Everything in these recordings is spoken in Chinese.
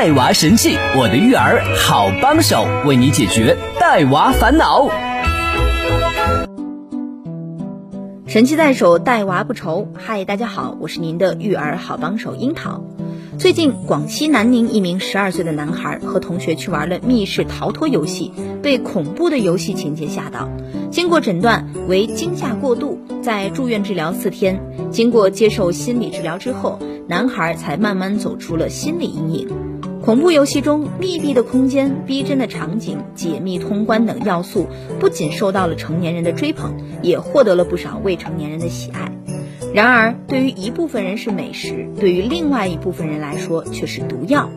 带娃神器，我的育儿好帮手，为你解决带娃烦恼。神器在手，带娃不愁。嗨，大家好，我是您的育儿好帮手樱桃。最近，广西南宁一名12岁的男孩和同学去玩了密室逃脱游戏，被恐怖的游戏情节吓到。经过诊断为惊吓过度，在住院治疗4天，经过接受心理治疗之后，男孩才慢慢走出了心理阴影。恐怖游戏中密闭的空间、逼真的场景、解密通关等要素，不仅受到了成年人的追捧，也获得了不少未成年人的喜爱。然而，对于一部分人是美食，对于另外一部分人来说却是毒药。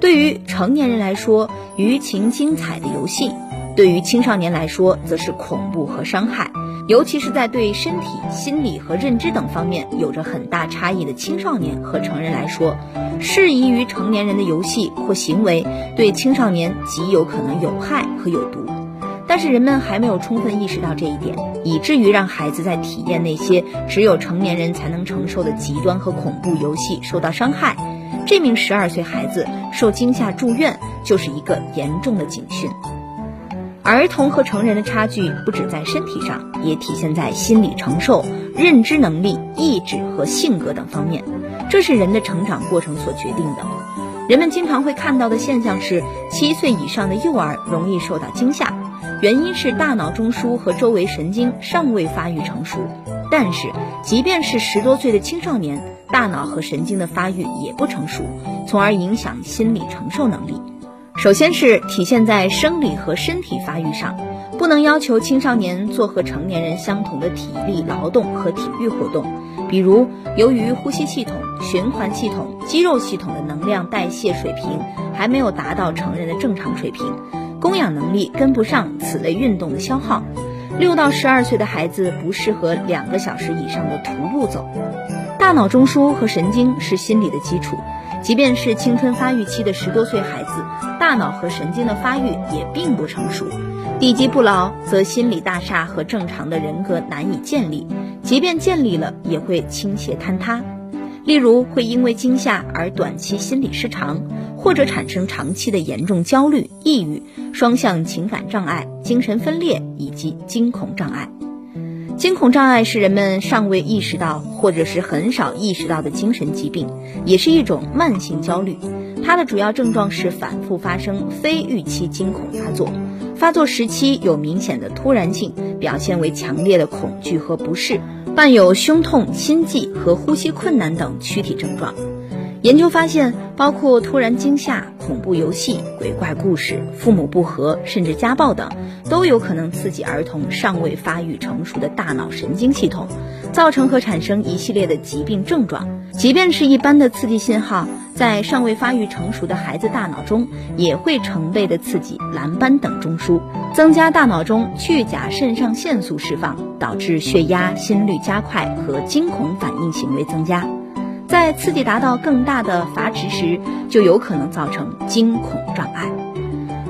对于成年人来说，娱情精彩的游戏；对于青少年来说，则是恐怖和伤害。尤其是在对身体、心理和认知等方面有着很大差异的青少年和成人来说，适宜于成年人的游戏或行为，对青少年极有可能有害和有毒。但是人们还没有充分意识到这一点，以至于让孩子在体验那些只有成年人才能承受的极端和恐怖游戏受到伤害。这名12岁孩子受惊吓住院，就是一个严重的警讯。儿童和成人的差距不止在身体上，也体现在心理承受、认知能力、意志和性格等方面，这是人的成长过程所决定的。人们经常会看到的现象是，7岁以上的幼儿容易受到惊吓，原因是大脑中枢和周围神经尚未发育成熟。但是即便是10多岁的青少年，大脑和神经的发育也不成熟，从而影响心理承受能力。首先是体现在生理和身体发育上，不能要求青少年做和成年人相同的体力劳动和体育活动，比如由于呼吸系统、循环系统、肌肉系统的能量代谢水平还没有达到成人的正常水平，供氧能力跟不上此类运动的消耗。6到12岁的孩子不适合2个小时以上的徒步走。大脑中枢和神经是心理的基础，即便是青春发育期的10多岁孩子，大脑和神经的发育也并不成熟。地基不牢，则心理大厦和正常的人格难以建立，即便建立了，也会倾斜坍塌。例如会因为惊吓而短期心理失常，或者产生长期的严重焦虑、抑郁、双向情感障碍、精神分裂以及惊恐障碍。惊恐障碍是人们尚未意识到或者是很少意识到的精神疾病，也是一种慢性焦虑。它的主要症状是反复发生非预期惊恐发作，发作时期有明显的突然性，表现为强烈的恐惧和不适，伴有胸痛、心悸和呼吸困难等躯体症状。研究发现，包括突然惊吓、恐怖游戏、鬼怪故事、父母不和甚至家暴等，都有可能刺激儿童尚未发育成熟的大脑神经系统，造成和产生一系列的疾病症状。即便是一般的刺激信号，在尚未发育成熟的孩子大脑中也会成倍的刺激蓝斑等中枢，增加大脑中去甲肾上腺素释放，导致血压、心率加快和惊恐反应行为增加。在刺激达到更大的阀值时，就有可能造成惊恐障碍。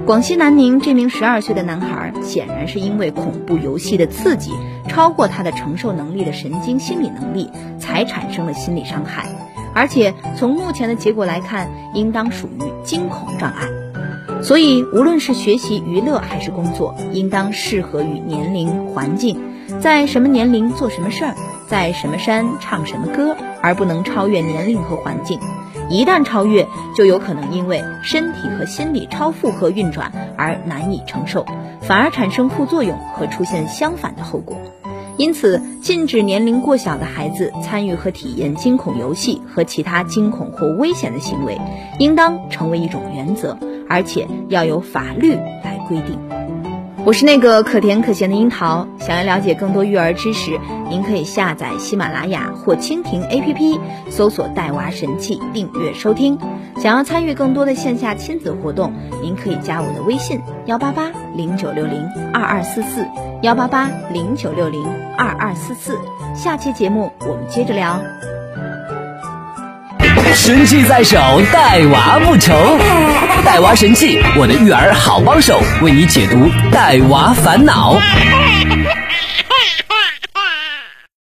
广西南宁这名12岁的男孩显然是因为恐怖游戏的刺激超过他的承受能力的神经心理能力，才产生了心理伤害，而且从目前的结果来看，应当属于惊恐障碍。所以无论是学习、娱乐还是工作，应当适合于年龄、环境，在什么年龄做什么事儿，在什么山唱什么歌，而不能超越年龄和环境。一旦超越，就有可能因为身体和心理超负荷运转而难以承受，反而产生副作用和出现相反的后果。因此，禁止年龄过小的孩子参与和体验惊恐游戏和其他惊恐或危险的行为，应当成为一种原则，而且要由法律来规定。我是那个可甜可咸的樱桃，想要了解更多育儿知识，您可以下载喜马拉雅或蜻蜓 APP， 搜索带娃神器订阅收听。想要参与更多的线下亲子活动，您可以加我的微信18809602244，18809602244。下期节目我们接着聊。神器在手，带娃不愁。带娃神器，我的育儿好帮手，为你解读带娃烦恼。